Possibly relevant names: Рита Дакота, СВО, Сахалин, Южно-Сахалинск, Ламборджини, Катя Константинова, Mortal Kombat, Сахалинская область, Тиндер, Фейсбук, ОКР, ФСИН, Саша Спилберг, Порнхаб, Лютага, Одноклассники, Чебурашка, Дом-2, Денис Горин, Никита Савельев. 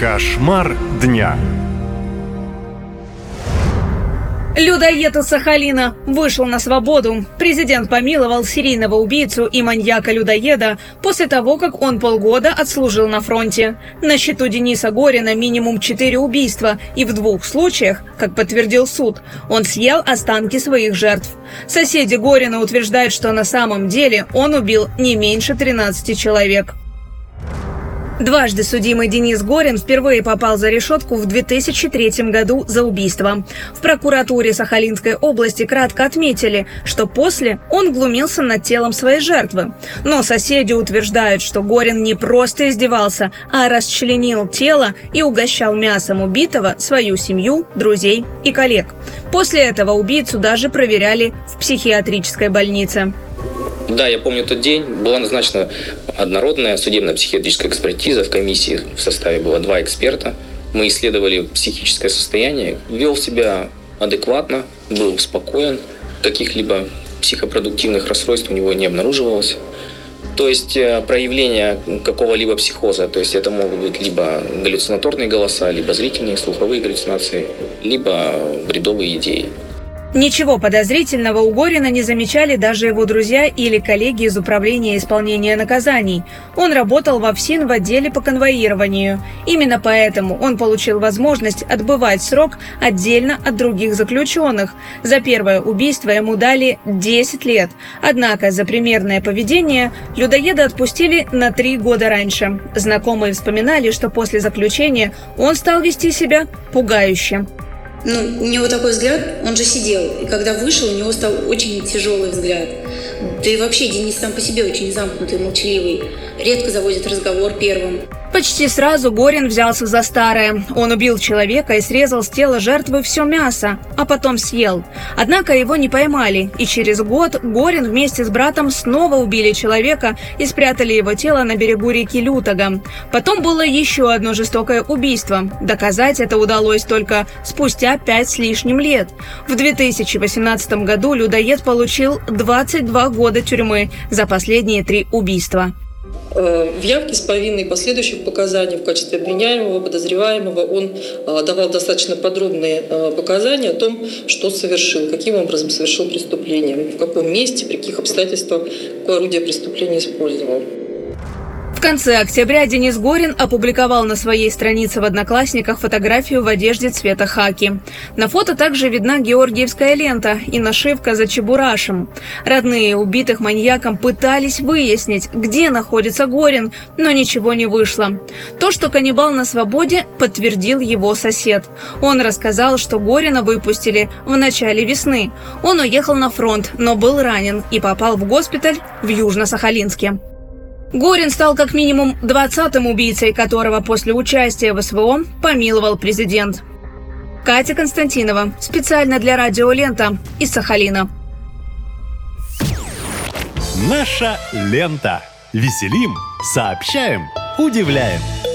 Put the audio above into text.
Кошмар дня. Людоед из Сахалина вышел на свободу. Президент помиловал серийного убийцу и маньяка-людоеда после того, как он полгода отслужил на фронте. На счету Дениса Горина минимум 4 убийства, и в 2 случаях, как подтвердил суд, он съел останки своих жертв. Соседи Горина утверждают, что на самом деле он убил не меньше 13 человек. Дважды судимый Денис Горин впервые попал за решетку в 2003 году за убийство. В прокуратуре Сахалинской области кратко отметили, что после он глумился над телом своей жертвы. Но соседи утверждают, что Горин не просто издевался, а расчленил тело и угощал мясом убитого свою семью, друзей и коллег. После этого убийцу даже проверяли в психиатрической больнице. Да, я помню тот день. Была назначена однородная судебно-психиатрическая экспертиза. В комиссии в составе было 2 эксперта. Мы исследовали психическое состояние. Вел себя адекватно, был спокоен. Каких-либо психопродуктивных расстройств у него не обнаруживалось. То есть проявление какого-либо психоза. То есть это могут быть либо галлюцинаторные голоса, либо зрительные, слуховые галлюцинации, либо бредовые идеи. Ничего подозрительного у Горина не замечали даже его друзья или коллеги из Управления исполнения наказаний. Он работал во ФСИН в отделе по конвоированию. Именно поэтому он получил возможность отбывать срок отдельно от других заключенных. За первое убийство ему дали 10 лет. Однако за примерное поведение людоеда отпустили на 3 года раньше. Знакомые вспоминали, что после заключения он стал вести себя пугающе. У него такой взгляд, он же сидел, и когда вышел, у него стал очень тяжелый взгляд. Да и вообще Денис сам по себе очень замкнутый, молчаливый, редко заводит разговор первым. Почти сразу Горин взялся за старое. Он убил человека и срезал с тела жертвы все мясо, а потом съел. Однако его не поймали, и через год Горин вместе с братом снова убили человека и спрятали его тело на берегу реки Лютага. Потом было еще одно жестокое убийство. Доказать это удалось только спустя 5 с лишним лет. В 2018 году людоед получил 22 года тюрьмы за последние 3 убийства. В явке с повинной последующих показаний в качестве обвиняемого, подозреваемого он давал достаточно подробные показания о том, что совершил, каким образом совершил преступление, в каком месте, при каких обстоятельствах, какое орудие преступления использовал. В конце октября Денис Горин опубликовал на своей странице в «Одноклассниках» фотографию в одежде цвета хаки. На фото также видна георгиевская лента и нашивка за Чебурашем. Родные убитых маньяком пытались выяснить, где находится Горин, но ничего не вышло. То, что каннибал на свободе, подтвердил его сосед. Он рассказал, что Горина выпустили в начале весны. Он уехал на фронт, но был ранен и попал в госпиталь в Южно-Сахалинске. Горин стал как минимум 20-м убийцей, которого после участия в СВО помиловал президент. Катя Константинова, специально для радио «Лента» из Сахалина. Наша лента. Веселим, сообщаем, удивляем.